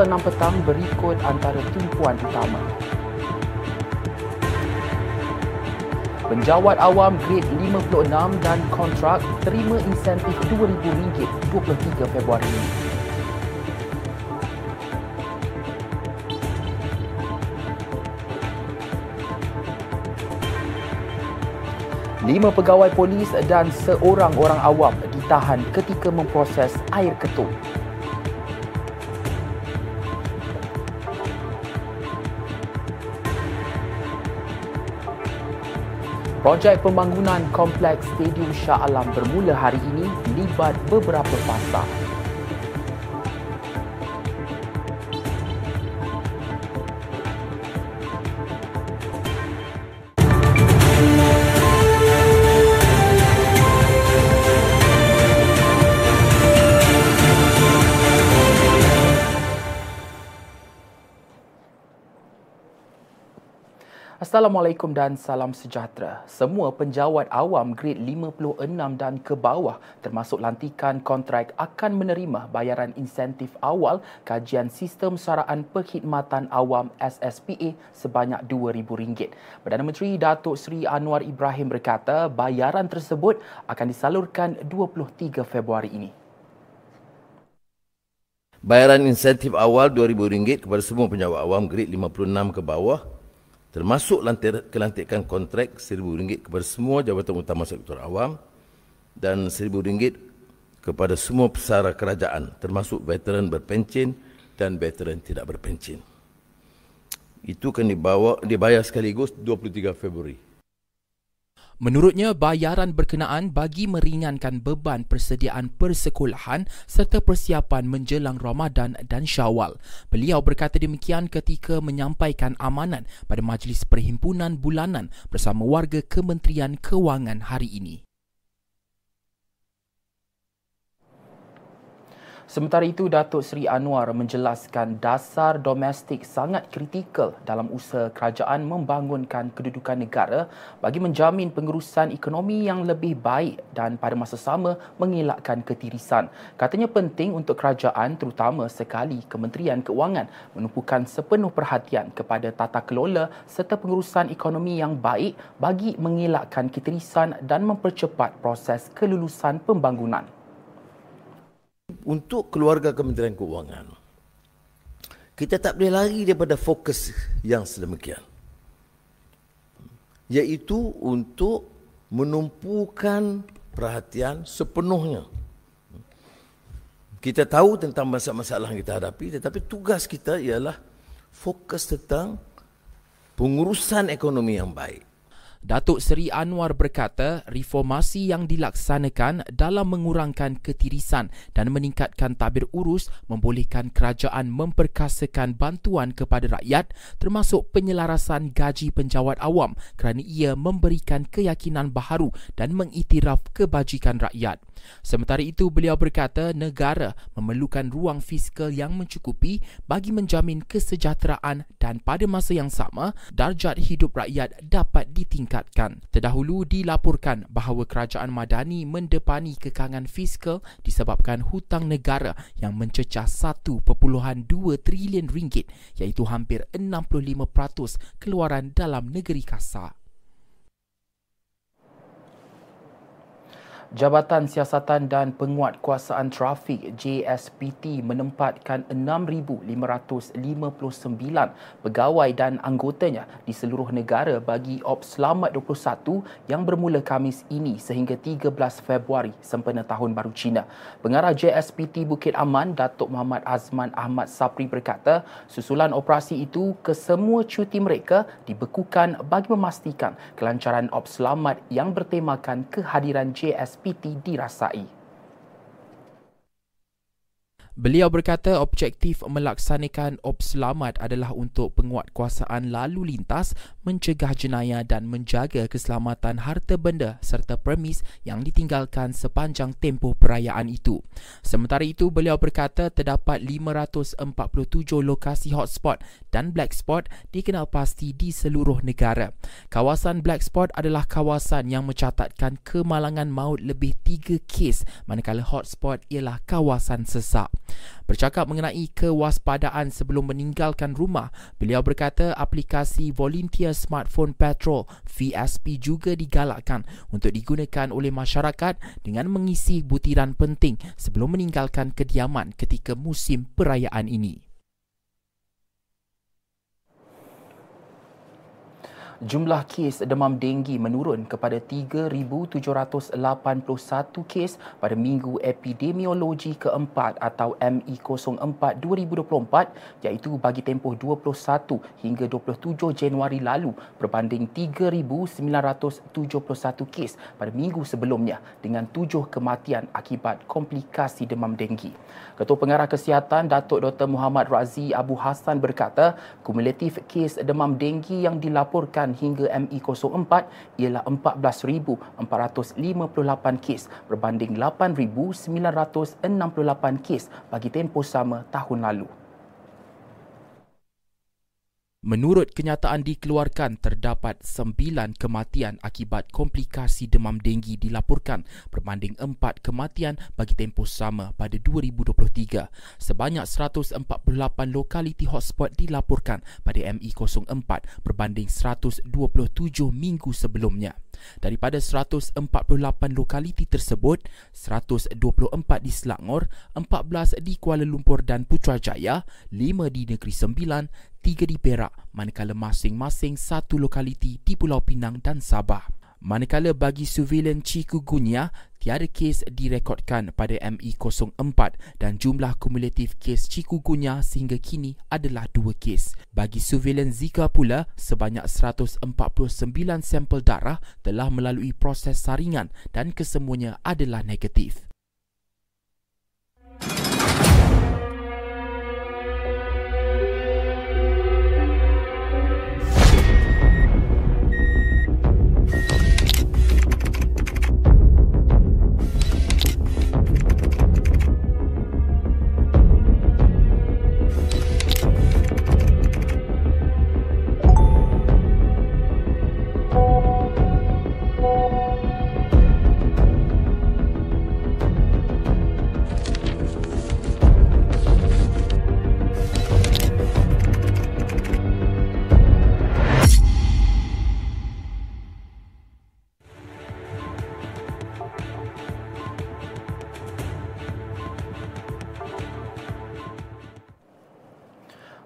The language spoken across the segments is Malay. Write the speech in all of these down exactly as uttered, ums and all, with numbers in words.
pukul enam petang berikut antara tumpuan utama. Penjawat awam grade lima puluh enam dan kontrak terima insentif dua ribu ringgit dua puluh tiga Februari ini. Lima pegawai polis dan seorang orang awam ditahan ketika memproses air ketuk. Projek pembangunan kompleks Stadium Shah Alam bermula hari ini melibat beberapa fasa. Assalamualaikum dan salam sejahtera. Semua penjawat awam grade lima puluh enam dan ke bawah termasuk lantikan kontrak akan menerima bayaran insentif awal kajian sistem saraan perkhidmatan awam S S P A sebanyak dua ribu ringgit. Perdana Menteri Datuk Seri Anwar Ibrahim berkata bayaran tersebut akan disalurkan dua puluh tiga Februari ini. Bayaran insentif awal dua ribu ringgit kepada semua penjawat awam grade lima puluh enam ke bawah termasuk kelantikan kontrak seribu ringgit kepada semua jabatan utama sektor awam dan seribu ringgit kepada semua pesara kerajaan termasuk veteran berpencen dan veteran tidak berpencen. Itu akan dibawa, dibayar sekaligus dua puluh tiga Februari. Menurutnya, bayaran berkenaan bagi meringankan beban persediaan persekolahan serta persiapan menjelang Ramadan dan Syawal. Beliau berkata demikian ketika menyampaikan amanan pada Majlis Perhimpunan Bulanan bersama warga Kementerian Kewangan hari ini. Sementara itu, Datuk Seri Anwar menjelaskan dasar domestik sangat kritikal dalam usaha kerajaan membangunkan kedudukan negara bagi menjamin pengurusan ekonomi yang lebih baik dan pada masa sama mengelakkan ketirisan. Katanya penting untuk kerajaan terutama sekali Kementerian Kewangan menumpukan sepenuh perhatian kepada tata kelola serta pengurusan ekonomi yang baik bagi mengelakkan ketirisan dan mempercepat proses kelulusan pembangunan. Untuk keluarga Kementerian Kewangan, kita tak boleh lari daripada fokus yang sedemikian, iaitu untuk menumpukan perhatian sepenuhnya. Kita tahu tentang masalah-masalah yang kita hadapi, tetapi tugas kita ialah fokus tentang pengurusan ekonomi yang baik. Datuk Seri Anwar berkata reformasi yang dilaksanakan dalam mengurangkan ketirisan dan meningkatkan tabir urus membolehkan kerajaan memperkasakan bantuan kepada rakyat termasuk penyelarasan gaji penjawat awam kerana ia memberikan keyakinan baharu dan mengiktiraf kebajikan rakyat. Sementara itu, beliau berkata negara memerlukan ruang fiskal yang mencukupi bagi menjamin kesejahteraan dan pada masa yang sama darjat hidup rakyat dapat ditingkatkan. Terdahulu dilaporkan bahawa kerajaan Madani mendepani kekangan fiskal disebabkan hutang negara yang mencecah satu perpuluhan dua trilion ringgit iaitu hampir enam puluh lima peratus keluaran dalam negeri kasar. Jabatan Siasatan dan Penguatkuasaan Trafik J S P T menempatkan enam ribu lima ratus lima puluh sembilan pegawai dan anggotanya di seluruh negara bagi Op Selamat dua puluh satu yang bermula Khamis ini sehingga tiga belas Februari sempena Tahun Baru Cina. Pengarah J S P T Bukit Aman, Datuk Muhammad Azman Ahmad Sapri berkata, susulan operasi itu kesemua cuti mereka dibekukan bagi memastikan kelancaran Op Selamat yang bertemakan kehadiran J S P T P T dirasai. Beliau berkata objektif melaksanakan Op Selamat adalah untuk penguatkuasaan lalu lintas, mencegah jenayah dan menjaga keselamatan harta benda serta premis yang ditinggalkan sepanjang tempoh perayaan itu. Sementara itu, beliau berkata terdapat lima ratus empat puluh tujuh lokasi hotspot dan black spot dikenalpasti di seluruh negara. Kawasan black spot adalah kawasan yang mencatatkan kemalangan maut lebih tiga kes, manakala hotspot ialah kawasan sesak. Bercakap mengenai kewaspadaan sebelum meninggalkan rumah, beliau berkata aplikasi Volunteer Smartphone Patrol V S P juga digalakkan untuk digunakan oleh masyarakat dengan mengisi butiran penting sebelum meninggalkan kediaman ketika musim perayaan ini. Jumlah kes demam denggi menurun kepada tiga ribu tujuh ratus lapan puluh satu kes pada Minggu Epidemiologi keempat atau M E kosong empat dua ribu dua puluh empat, iaitu bagi tempoh dua puluh satu hingga dua puluh tujuh Januari lalu berbanding tiga ribu sembilan ratus tujuh puluh satu kes pada minggu sebelumnya dengan tujuh kematian akibat komplikasi demam denggi. Ketua Pengarah Kesihatan Datuk Doktor Muhammad Razi Abu Hassan berkata, kumulatif kes demam denggi yang dilaporkan hingga M E kosong empat ialah empat belas ribu empat ratus lima puluh lapan kes berbanding lapan ribu sembilan ratus enam puluh lapan kes bagi tempoh sama tahun lalu. Menurut kenyataan dikeluarkan, terdapat sembilan kematian akibat komplikasi demam denggi dilaporkan berbanding empat kematian bagi tempoh sama pada dua ribu dua puluh tiga. Sebanyak seratus empat puluh lapan lokaliti hotspot dilaporkan pada M E kosong empat berbanding seratus dua puluh tujuh minggu sebelumnya. Daripada seratus empat puluh lapan lokaliti tersebut, seratus dua puluh empat di Selangor, empat belas di Kuala Lumpur dan Putrajaya, lima di Negeri Sembilan, tiga di Perak, manakala masing-masing satu lokaliti di Pulau Pinang dan Sabah. Manakala bagi surveilan chikungunya, tiada kes direkodkan pada M E kosong empat dan jumlah kumulatif kes chikungunya sehingga kini adalah dua kes. Bagi surveilan Zika pula, sebanyak seratus empat puluh sembilan sampel darah telah melalui proses saringan dan kesemuanya adalah negatif.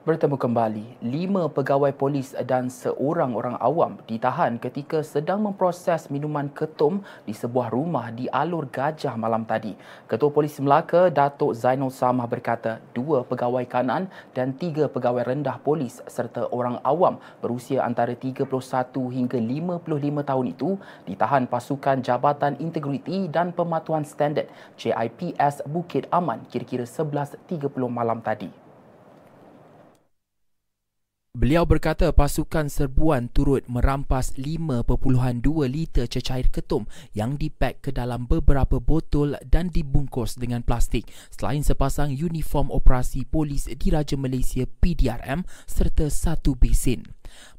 Bertemu kembali, lima pegawai polis dan seorang orang awam ditahan ketika sedang memproses minuman ketum di sebuah rumah di Alor Gajah malam tadi. Ketua Polis Melaka, Datuk Zainul Samah berkata, dua pegawai kanan dan tiga pegawai rendah polis serta orang awam berusia antara tiga puluh satu hingga lima puluh lima tahun itu ditahan pasukan Jabatan Integriti dan Pematuhan Standard J I P S Bukit Aman kira-kira sebelas tiga puluh malam tadi. Beliau berkata pasukan serbuan turut merampas lima perpuluhan dua liter cecair ketum yang dipek ke dalam beberapa botol dan dibungkus dengan plastik, selain sepasang uniform operasi polis Diraja Malaysia P D R M serta satu besin.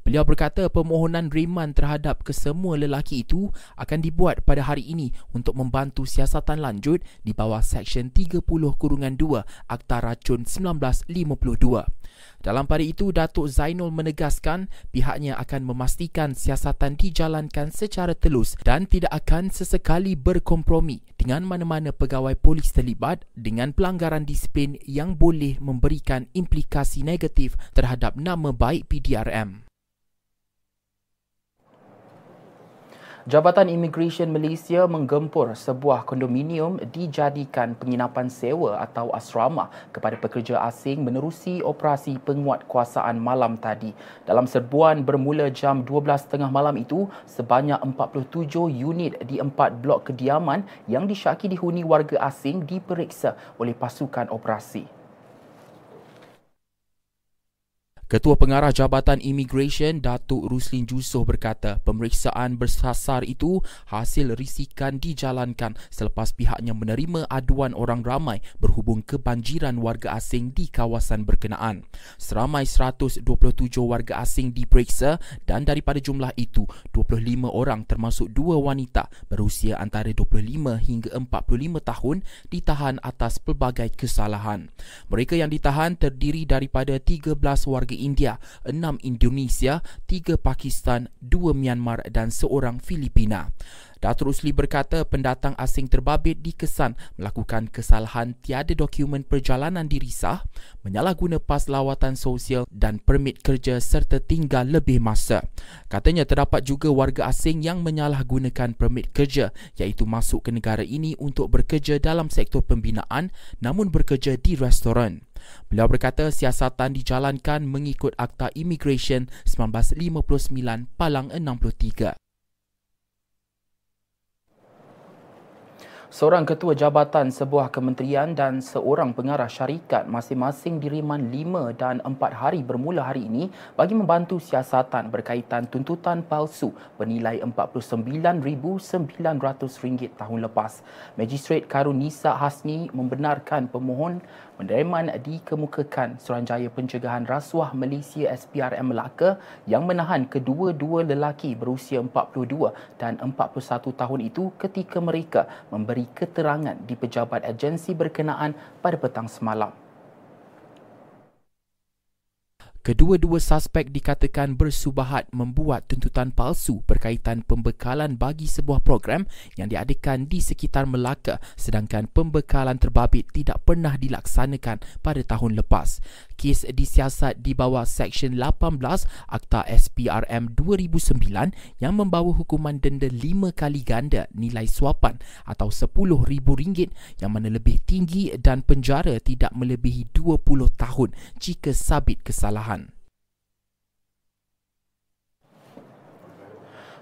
Beliau berkata permohonan reman terhadap kesemua lelaki itu akan dibuat pada hari ini untuk membantu siasatan lanjut di bawah Seksyen tiga puluh perpuluhan dua Akta Racun seribu sembilan ratus lima puluh dua. Dalam pada itu, Datuk Zainul menegaskan pihaknya akan memastikan siasatan dijalankan secara telus dan tidak akan sesekali berkompromi dengan mana-mana pegawai polis terlibat dengan pelanggaran disiplin yang boleh memberikan implikasi negatif terhadap nama baik P D R M. Jabatan Imigresen Malaysia menggempur sebuah kondominium dijadikan penginapan sewa atau asrama kepada pekerja asing menerusi operasi penguatkuasaan malam tadi. Dalam serbuan bermula jam dua belas tiga puluh malam itu, sebanyak empat puluh tujuh unit di empat blok kediaman yang disyaki dihuni warga asing diperiksa oleh pasukan operasi. Ketua Pengarah Jabatan Imigresen Datuk Ruslin Jusoh berkata pemeriksaan bersasar itu hasil risikan dijalankan selepas pihaknya menerima aduan orang ramai berhubung kebanjiran warga asing di kawasan berkenaan. Seramai seratus dua puluh tujuh warga asing diperiksa dan daripada jumlah itu dua puluh lima orang termasuk dua wanita berusia antara dua puluh lima hingga empat puluh lima tahun ditahan atas pelbagai kesalahan. Mereka yang ditahan terdiri daripada tiga belas warga India, enam Indonesia, tiga Pakistan, dua Myanmar dan seorang Filipina. Datuk Rusli berkata pendatang asing terbabit dikesan melakukan kesalahan tiada dokumen perjalanan dirisah, menyalahguna pas lawatan sosial dan permit kerja serta tinggal lebih masa. Katanya terdapat juga warga asing yang menyalahgunakan permit kerja iaitu masuk ke negara ini untuk bekerja dalam sektor pembinaan namun bekerja di restoran. Beliau berkata siasatan dijalankan mengikut Akta Imigresen seribu sembilan ratus lima puluh sembilan Palang enam puluh tiga. Seorang ketua jabatan sebuah kementerian dan seorang pengarah syarikat masing-masing diriman lima dan empat hari bermula hari ini bagi membantu siasatan berkaitan tuntutan palsu bernilai empat puluh sembilan ribu sembilan ratus ringgit tahun lepas. Magistrate Karunisa Hasni membenarkan pemohon mendiriman dikemukakan Suruhanjaya Pencegahan Rasuah Malaysia S P R M Melaka yang menahan kedua-dua lelaki berusia empat puluh dua dan empat puluh satu tahun itu ketika mereka memberi keterangan di pejabat agensi berkenaan pada petang semalam. Kedua-dua suspek dikatakan bersubahat membuat tuntutan palsu berkaitan pembekalan bagi sebuah program yang diadakan di sekitar Melaka sedangkan pembekalan terbabit tidak pernah dilaksanakan pada tahun lepas. Kes disiasat di bawah Seksyen lapan belas Akta S P R M dua ribu sembilan yang membawa hukuman denda lima kali ganda nilai suapan atau sepuluh ribu ringgit yang mana lebih tinggi dan penjara tidak melebihi dua puluh tahun jika sabit kesalahan.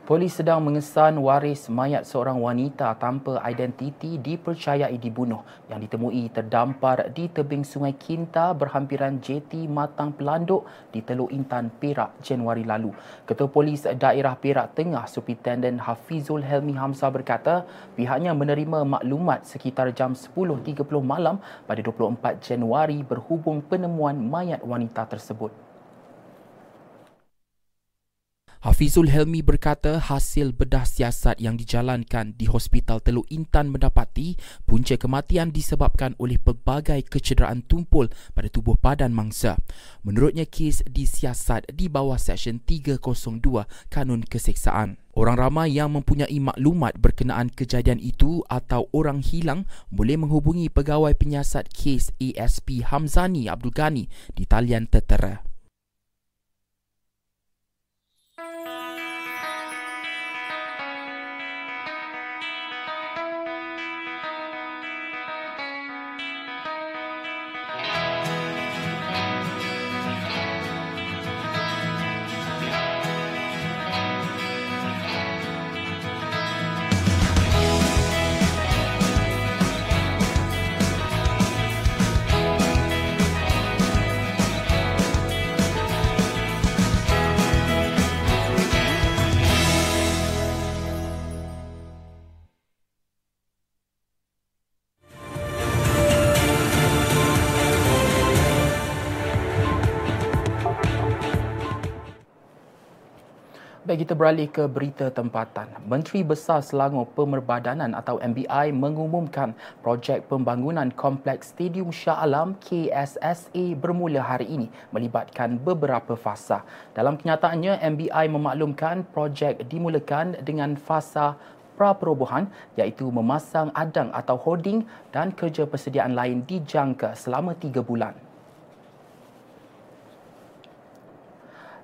Polis sedang mengesan waris mayat seorang wanita tanpa identiti dipercayai dibunuh yang ditemui terdampar di tebing Sungai Kinta berhampiran jeti Matang Pelanduk di Teluk Intan, Perak, Januari lalu. Ketua Polis Daerah Perak Tengah, Superintendent Hafizul Helmi Hamzah berkata pihaknya menerima maklumat sekitar jam sepuluh tiga puluh malam pada dua puluh empat Januari berhubung penemuan mayat wanita tersebut. Hafizul Helmi berkata hasil bedah siasat yang dijalankan di Hospital Teluk Intan mendapati punca kematian disebabkan oleh pelbagai kecederaan tumpul pada tubuh badan mangsa. Menurutnya, kes disiasat di bawah Seksyen tiga kosong dua Kanun Keseksaan. Orang ramai yang mempunyai maklumat berkenaan kejadian itu atau orang hilang boleh menghubungi pegawai penyiasat kes A S P Hamzani Abdul Ghani di talian tertera. Kita beralih ke berita tempatan. Menteri Besar Selangor Pemerbadanan atau M B I mengumumkan projek pembangunan Kompleks Stadium Shah Alam K S S A bermula hari ini melibatkan beberapa fasa. Dalam kenyataannya, M B I memaklumkan projek dimulakan dengan fasa praperobohan iaitu memasang adang atau hoarding dan kerja persediaan lain dijangka selama tiga bulan.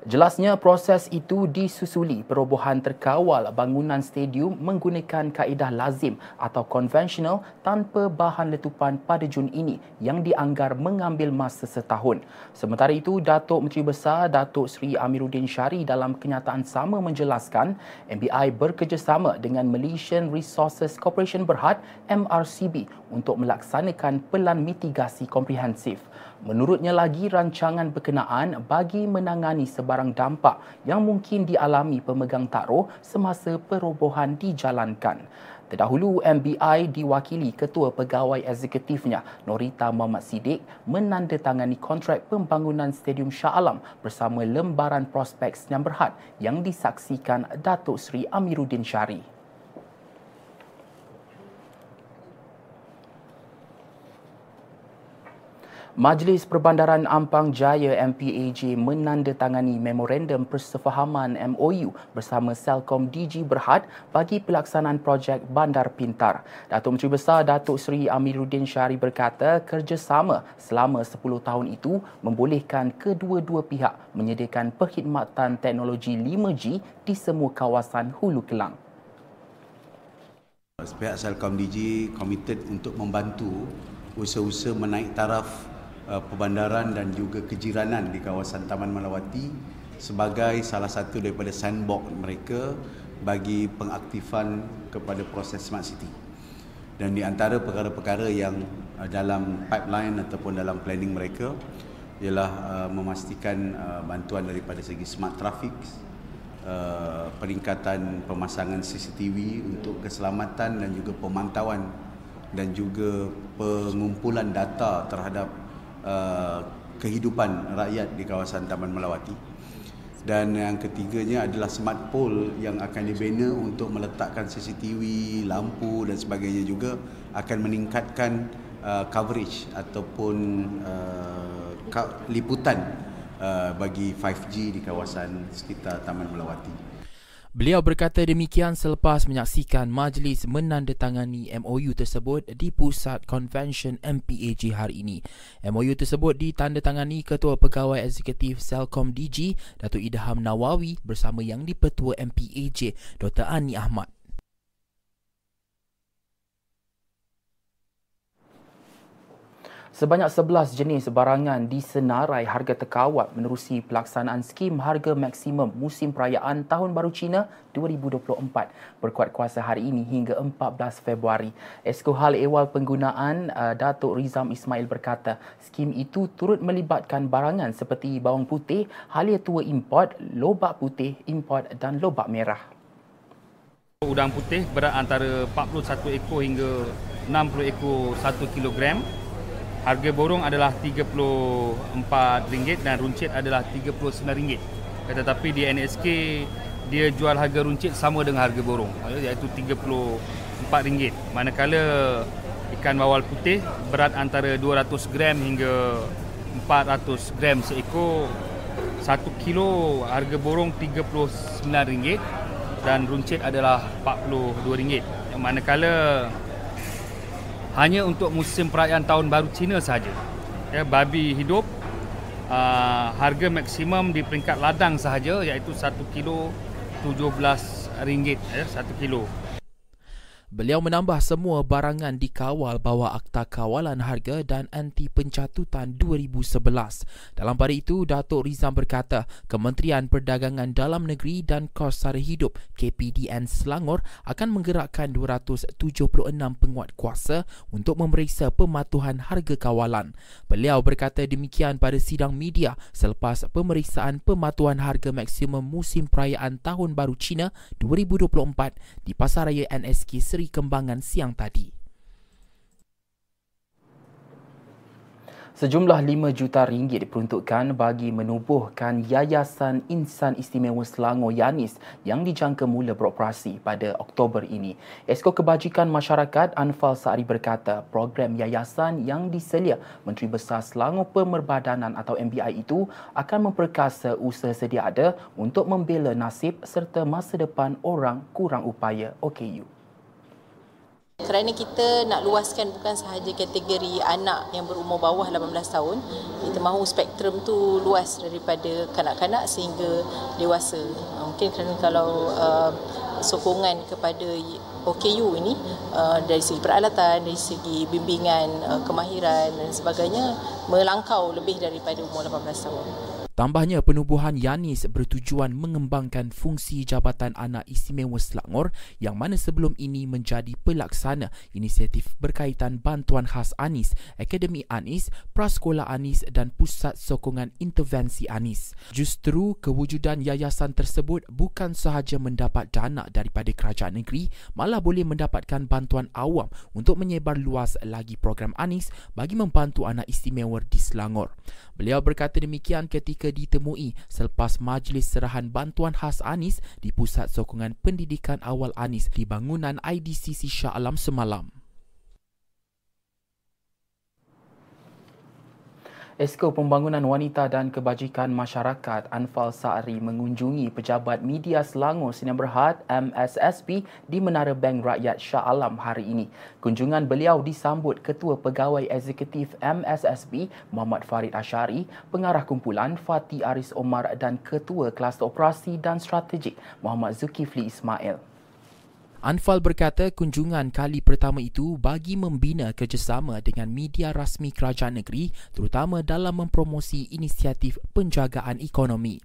Jelasnya proses itu disusuli perobohan terkawal bangunan stadium menggunakan kaedah lazim atau konvensional tanpa bahan letupan pada Jun ini yang dianggar mengambil masa setahun. Sementara itu, Datuk Menteri Besar Datuk Seri Amirudin Shari dalam kenyataan sama menjelaskan M B I bekerjasama dengan Malaysian Resources Corporation Berhad M R C B untuk melaksanakan pelan mitigasi komprehensif. Menurutnya lagi, rancangan berkenaan bagi menangani sebarang dampak yang mungkin dialami pemegang taruh semasa perobohan dijalankan. Terdahulu, M B I diwakili Ketua Pegawai Eksekutifnya Norita Mohd Siddiq menandatangani kontrak pembangunan Stadium Shah Alam bersama Lembaran Prospek Senyum Berhad yang disaksikan Datuk Seri Amirudin Shari. Majlis Perbandaran Ampang Jaya M P A J menandatangani Memorandum Persefahaman M O U bersama CelcomDigi Berhad bagi pelaksanaan projek Bandar Pintar. Datuk Menteri Besar Datuk Seri Amiruddin Syari berkata kerjasama selama sepuluh tahun itu membolehkan kedua-dua pihak menyediakan perkhidmatan teknologi lima G di semua kawasan Hulu Kelang. Pihak CelcomDigi komited untuk membantu usaha-usaha menaik taraf perbandaran dan juga kejiranan di kawasan Taman Melawati sebagai salah satu daripada sandbox mereka bagi pengaktifan kepada proses Smart City. Dan di antara perkara-perkara yang dalam pipeline ataupun dalam planning mereka ialah memastikan bantuan daripada segi smart traffic, peningkatan pemasangan C C T V untuk keselamatan dan juga pemantauan dan juga pengumpulan data terhadap Uh, kehidupan rakyat di kawasan Taman Melawati. Dan yang ketiganya adalah smart pole yang akan dibina untuk meletakkan C C T V, lampu dan sebagainya, juga akan meningkatkan uh, coverage ataupun uh, ka liputan uh, bagi lima G di kawasan sekitar Taman Melawati. Beliau berkata demikian selepas menyaksikan majlis menandatangani M O U tersebut di pusat konvensyen M P A J hari ini. M O U tersebut ditandatangani Ketua Pegawai Eksekutif CelcomDigi Datuk Idham Nawawi bersama yang di-Pertua M P A J Doktor Ani Ahmad. Sebanyak sebelas jenis barangan disenarai harga terkawal menerusi pelaksanaan skim harga maksimum musim perayaan Tahun Baru Cina dua ribu dua puluh empat berkuat kuasa hari ini hingga empat belas Februari. Esko Hal Ehwal Penggunaan Datuk Rizam Ismail berkata skim itu turut melibatkan barangan seperti bawang putih, halia tua import, lobak putih import dan lobak merah. Udang putih berat antara empat puluh satu ekor hingga enam puluh ekor satu kilogram. Harga borong adalah tiga puluh empat ringgit dan runcit adalah tiga puluh sembilan ringgit. Tetapi di N S K, dia jual harga runcit sama dengan harga borong, iaitu tiga puluh empat ringgit. Manakala ikan bawal putih berat antara dua ratus gram hingga empat ratus gram seekor. satu kilo harga borong tiga puluh sembilan ringgit dan runcit adalah empat puluh dua ringgit. Manakala hanya untuk musim perayaan Tahun Baru Cina sahaja, ya, babi hidup aa, harga maksimum di peringkat ladang sahaja iaitu satu kilo tujuh belas ringgit, ya, satu kilo. Beliau menambah semua barangan dikawal bawah Akta Kawalan Harga dan Anti Pencatutan dua ribu sebelas. Dalam pada itu, Datuk Rizam berkata, Kementerian Perdagangan Dalam Negeri dan Kos Sara Hidup K P D N Selangor akan menggerakkan dua ratus tujuh puluh enam penguat kuasa untuk memeriksa pematuhan harga kawalan. Beliau berkata demikian pada sidang media selepas pemeriksaan pematuhan harga maksimum musim perayaan Tahun Baru Cina dua ribu dua puluh empat di Pasaraya N S K Kembangan siang tadi. Sejumlah lima juta ringgit diperuntukkan bagi menubuhkan Yayasan Insan Istimewa Selangor Yanis yang dijangka mula beroperasi pada Oktober ini. Esko Kebajikan Masyarakat Anfal Saari berkata program yayasan yang diselia Menteri Besar Selangor Pemerbadanan atau M B I itu akan memperkasa usaha sedia ada untuk membela nasib serta masa depan orang kurang upaya O K U. Kerana kita nak luaskan bukan sahaja kategori anak yang berumur bawah lapan belas tahun, kita mahu spektrum tu luas daripada kanak-kanak sehingga dewasa. Mungkin kerana kalau uh, sokongan kepada O K U ini uh, dari segi peralatan, dari segi bimbingan, uh, kemahiran dan sebagainya melangkau lebih daripada umur lapan belas tahun. Tambahnya, penubuhan Yanis bertujuan mengembangkan fungsi Jabatan Anak Istimewa Selangor yang mana sebelum ini menjadi pelaksana inisiatif berkaitan bantuan khas Anis, Akademi Anis, Prasekolah Anis dan Pusat Sokongan Intervensi Anis. Justeru kewujudan yayasan tersebut bukan sahaja mendapat dana daripada kerajaan negeri, malah boleh mendapatkan bantuan awam untuk menyebar luas lagi program Anis bagi membantu anak istimewa di Selangor. Beliau berkata demikian ketika ditemui selepas majlis serahan bantuan khas Anis di Pusat Sokongan Pendidikan Awal Anis di bangunan I D C C Shah Alam semalam. Esko Pembangunan Wanita dan Kebajikan Masyarakat Anfal Saari mengunjungi Pejabat Media Selangor Senyum Berhad M S S B di Menara Bank Rakyat Shah Alam hari ini. Kunjungan beliau disambut Ketua Pegawai Eksekutif M S S B Muhammad Farid Ashari, Pengarah Kumpulan Fatih Aris Omar dan Ketua Kluster Operasi dan Strategik Muhammad Zulkifli Ismail. Anfal berkata kunjungan kali pertama itu bagi membina kerjasama dengan media rasmi kerajaan negeri terutama dalam mempromosi inisiatif penjagaan ekonomi.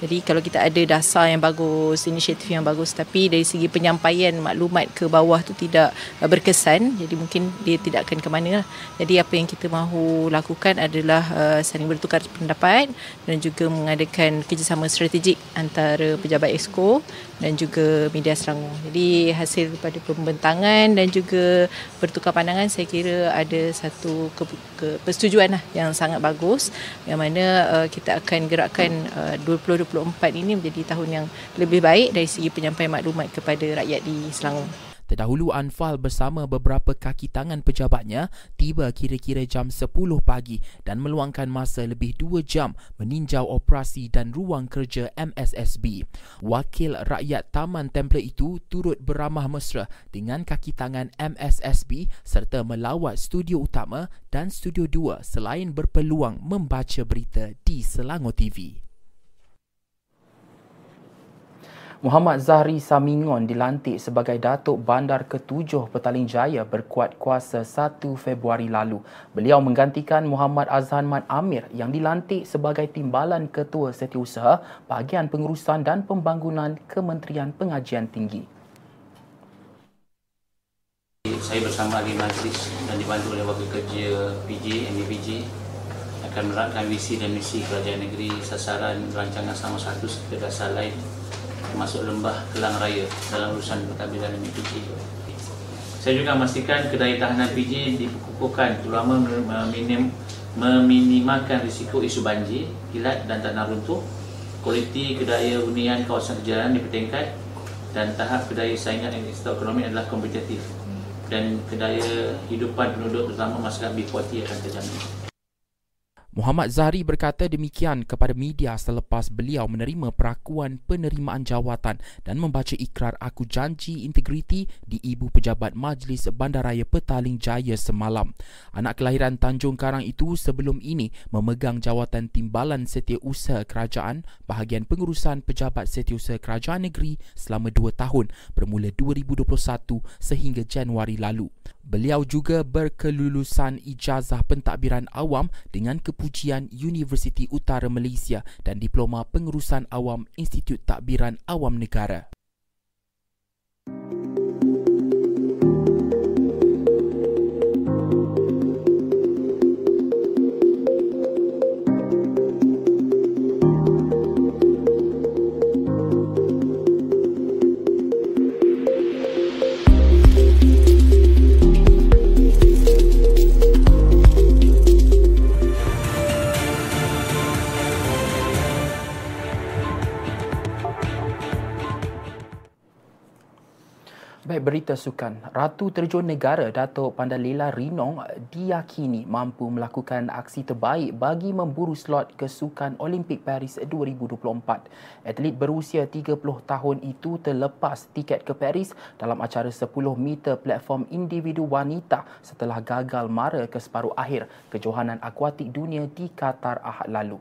Jadi kalau kita ada dasar yang bagus, inisiatif yang bagus tapi dari segi penyampaian maklumat ke bawah tu tidak berkesan, jadi mungkin dia tidak akan ke mana lah. Jadi apa yang kita mahu lakukan adalah uh, saling bertukar pendapat dan juga mengadakan kerjasama strategik antara pejabat Exco dan juga media Selangor. Jadi hasil daripada pembentangan dan juga bertukar pandangan, saya kira ada satu ke, ke, persetujuan lah yang sangat bagus yang mana uh, kita akan gerakkan uh, dua ribu dua puluh empat ini menjadi tahun yang lebih baik dari segi penyampaian maklumat kepada rakyat di Selangor. Terdahulu Anfal bersama beberapa kaki tangan pejabatnya tiba kira-kira jam sepuluh pagi dan meluangkan masa lebih dua jam meninjau operasi dan ruang kerja M S S B. Wakil rakyat Taman Templer itu turut beramah mesra dengan kaki tangan M S S B serta melawat studio utama dan studio dua selain berpeluang membaca berita di Selangor T V. Muhammad Zahri Samingon dilantik sebagai Datuk Bandar Ketujuh Petaling Jaya berkuat kuasa satu Februari lalu. Beliau menggantikan Muhammad Azman Ahmad Amir yang dilantik sebagai Timbalan Ketua Setiausaha Bahagian Pengurusan dan Pembangunan Kementerian Pengajian Tinggi. Saya bersama ahli majlis dan dibantu oleh wakil kerja P J, M P A J akan menerapkan visi dan misi kerajaan negeri, sasaran rancangan sama satu serta dasar lain termasuk lembah Kelang Raya dalam urusan pentadbiran M P J. Saya juga memastikan kedaya tahanan P J dikukuhkan terutama meminim, meminimalkan risiko isu banjir, kilat dan tanah runtuh. Kualiti kedaya hunian kawasan kejaran dipertingkat dan tahap kedaya saingan dan sektor ekonomi adalah kompetitif dan kedaya hidupan penduduk terutama masyarakat B empat puluh akan terjamin. Muhammad Zahri berkata demikian kepada media selepas beliau menerima perakuan penerimaan jawatan dan membaca ikrar aku janji integriti di Ibu Pejabat Majlis Bandaraya Petaling Jaya semalam. Anak kelahiran Tanjung Karang itu sebelum ini memegang jawatan Timbalan Setiausaha Kerajaan Bahagian Pengurusan Pejabat Setiausaha Kerajaan Negeri selama dua tahun bermula dua ribu dua puluh satu sehingga Januari lalu. Beliau juga berkelulusan ijazah pentadbiran awam dengan kepujian Universiti Utara Malaysia dan Diploma Pengurusan Awam Institut Tadbiran Awam Negara. Berita sukan, Ratu Terjun Negara Datuk Pandalela Rinong diyakini mampu melakukan aksi terbaik bagi memburu slot ke Sukan Olimpik Paris dua ribu dua puluh empat. Atlet berusia tiga puluh tahun itu terlepas tiket ke Paris dalam acara sepuluh meter platform individu wanita setelah gagal mara ke separuh akhir kejohanan akuatik dunia di Qatar Ahad lalu.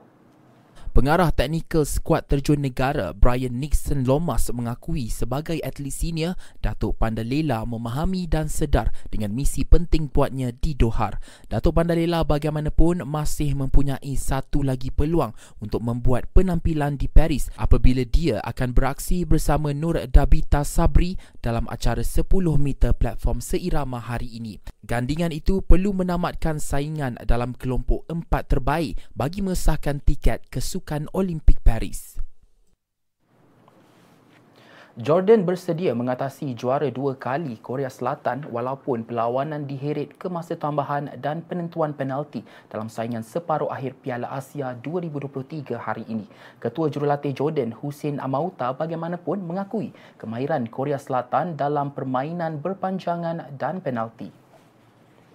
Pengarah teknikal skuad terjun negara Brian Nixon Lomas mengakui sebagai atlet senior, Datuk Pandalela memahami dan sedar dengan misi penting buatnya di Johor. Datuk Pandalela bagaimanapun masih mempunyai satu lagi peluang untuk membuat penampilan di Paris apabila dia akan beraksi bersama Nur Dabita Sabri dalam acara sepuluh meter platform seirama hari ini. Gandingan itu perlu menamatkan saingan dalam kelompok empat terbaik bagi mengesahkan tiket ke Sukan Olimpik Paris. Jordan bersedia mengatasi juara dua kali Korea Selatan walaupun perlawanan diheret ke masa tambahan dan penentuan penalti dalam saingan separuh akhir Piala Asia dua ribu dua puluh tiga hari ini. Ketua Jurulatih Jordan Hussein Amauta bagaimanapun mengakui kemahiran Korea Selatan dalam permainan berpanjangan dan penalti.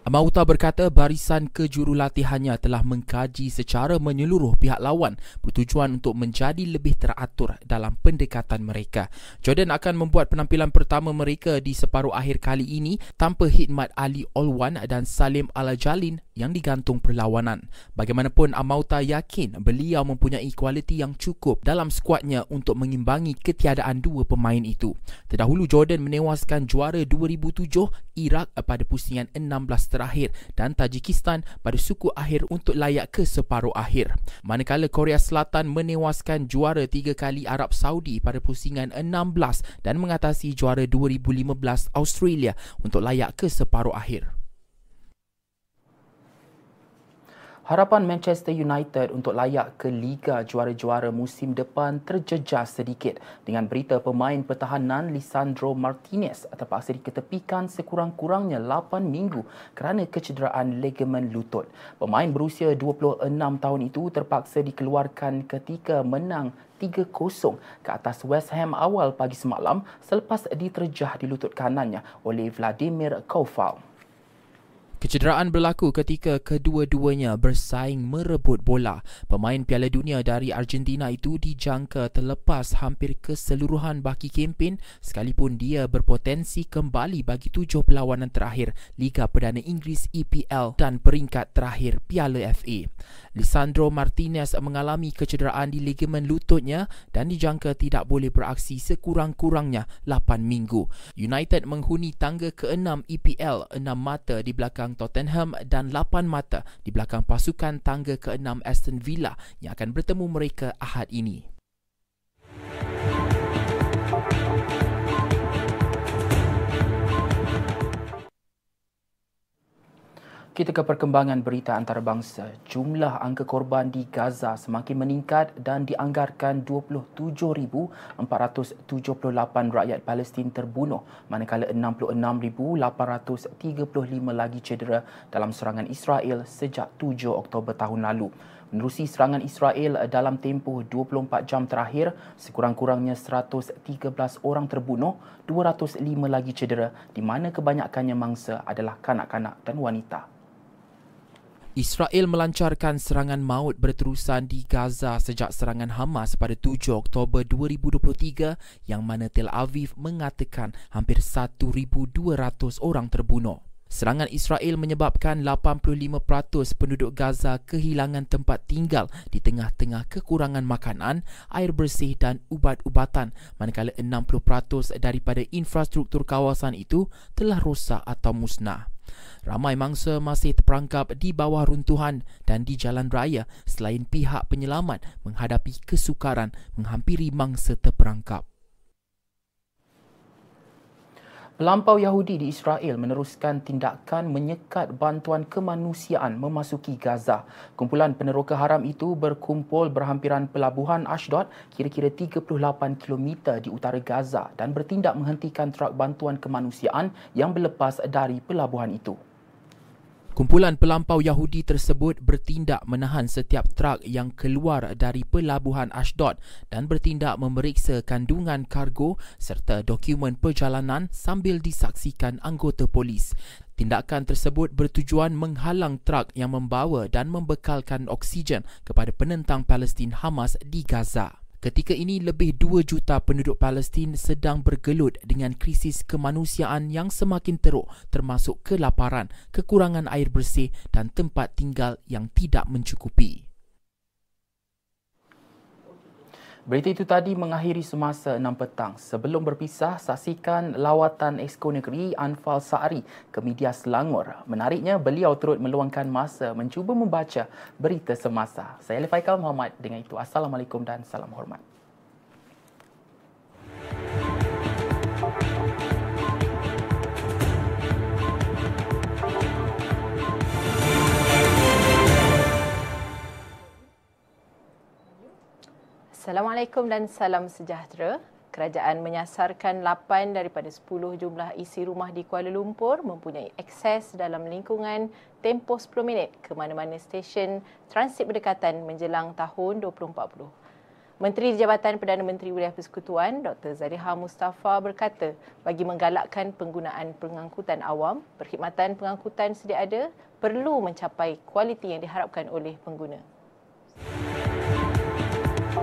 Amauta berkata barisan kejurulatihannya telah mengkaji secara menyeluruh pihak lawan bertujuan untuk menjadi lebih teratur dalam pendekatan mereka. Jordan akan membuat penampilan pertama mereka di separuh akhir kali ini tanpa khidmat Ali Olwan dan Salim Alajalin yang digantung perlawanan. Bagaimanapun, Amauta yakin beliau mempunyai kualiti yang cukup dalam skuadnya untuk mengimbangi ketiadaan dua pemain itu. Terdahulu, Jordan menewaskan juara dua ribu tujuh Iraq pada pusingan enam belas terakhir dan Tajikistan pada suku akhir untuk layak ke separuh akhir. Manakala Korea Selatan menewaskan juara tiga kali Arab Saudi pada pusingan enam belas dan mengatasi juara dua ribu lima belas Australia untuk layak ke separuh akhir. Harapan Manchester United untuk layak ke Liga Juara-Juara musim depan terjejas sedikit dengan berita pemain pertahanan Lisandro Martinez terpaksa diketepikan sekurang-kurangnya lapan minggu kerana kecederaan ligamen lutut. Pemain berusia dua puluh enam tahun itu terpaksa dikeluarkan ketika menang tiga kosong ke atas West Ham awal pagi semalam selepas diterjah di lutut kanannya oleh Vladimir Koval. Kecederaan berlaku ketika kedua-duanya bersaing merebut bola. Pemain Piala Dunia dari Argentina itu dijangka terlepas hampir keseluruhan baki kempen sekalipun dia berpotensi kembali bagi tujuh perlawanan terakhir Liga Perdana Inggeris E P L dan peringkat terakhir Piala F A. Lisandro Martinez mengalami kecederaan di ligamen lututnya dan dijangka tidak boleh beraksi sekurang-kurangnya lapan minggu. United menghuni tangga keenam E P L, enam mata di belakang Tottenham dan lapan mata di belakang pasukan tangga keenam Aston Villa yang akan bertemu mereka Ahad ini. Kita ke perkembangan berita antarabangsa. Jumlah angka korban di Gaza semakin meningkat dan dianggarkan dua puluh tujuh ribu empat ratus tujuh puluh lapan rakyat Palestin terbunuh manakala enam puluh enam ribu lapan ratus tiga puluh lima lagi cedera dalam serangan Israel sejak tujuh Oktober tahun lalu. Menerusi serangan Israel dalam tempoh dua puluh empat jam terakhir, sekurang-kurangnya seratus tiga belas orang terbunuh, dua ratus lima lagi cedera di mana kebanyakannya mangsa adalah kanak-kanak dan wanita. Israel melancarkan serangan maut berterusan di Gaza sejak serangan Hamas pada tujuh Oktober dua ribu dua puluh tiga yang mana Tel Aviv mengatakan hampir seribu dua ratus orang terbunuh. Serangan Israel menyebabkan lapan puluh lima peratus penduduk Gaza kehilangan tempat tinggal di tengah-tengah kekurangan makanan, air bersih dan ubat-ubatan, manakala enam puluh peratus daripada infrastruktur kawasan itu telah rosak atau musnah. Ramai mangsa masih terperangkap di bawah runtuhan dan di jalan raya selain pihak penyelamat menghadapi kesukaran menghampiri mangsa terperangkap. Pelampau Yahudi di Israel meneruskan tindakan menyekat bantuan kemanusiaan memasuki Gaza. Kumpulan peneroka haram itu berkumpul berhampiran pelabuhan Ashdod kira-kira tiga puluh lapan kilometer di utara Gaza dan bertindak menghentikan trak bantuan kemanusiaan yang berlepas dari pelabuhan itu. Kumpulan pelampau Yahudi tersebut bertindak menahan setiap trak yang keluar dari pelabuhan Ashdod dan bertindak memeriksa kandungan kargo serta dokumen perjalanan sambil disaksikan anggota polis. Tindakan tersebut bertujuan menghalang trak yang membawa dan membekalkan oksigen kepada penentang Palestin Hamas di Gaza. Ketika ini, lebih dua juta penduduk Palestin sedang bergelut dengan krisis kemanusiaan yang semakin teruk termasuk kelaparan, kekurangan air bersih dan tempat tinggal yang tidak mencukupi. Berita itu tadi mengakhiri semasa enam petang. Sebelum berpisah, saksikan lawatan Exco Negeri Anfal Saari ke media Selangor. Menariknya, beliau turut meluangkan masa mencuba membaca berita semasa. Saya Lefaikal Muhammad. Dengan itu, Assalamualaikum dan salam hormat. Assalamualaikum dan salam sejahtera. Kerajaan menyasarkan lapan daripada sepuluh jumlah isi rumah di Kuala Lumpur mempunyai akses dalam lingkungan tempoh sepuluh minit ke mana-mana stesen transit berdekatan menjelang tahun dua ribu empat puluh. Menteri Jabatan Perdana Menteri Wilayah Persekutuan Doktor Zaliha Mustafa berkata bagi menggalakkan penggunaan pengangkutan awam, perkhidmatan pengangkutan sedia ada perlu mencapai kualiti yang diharapkan oleh pengguna. We'll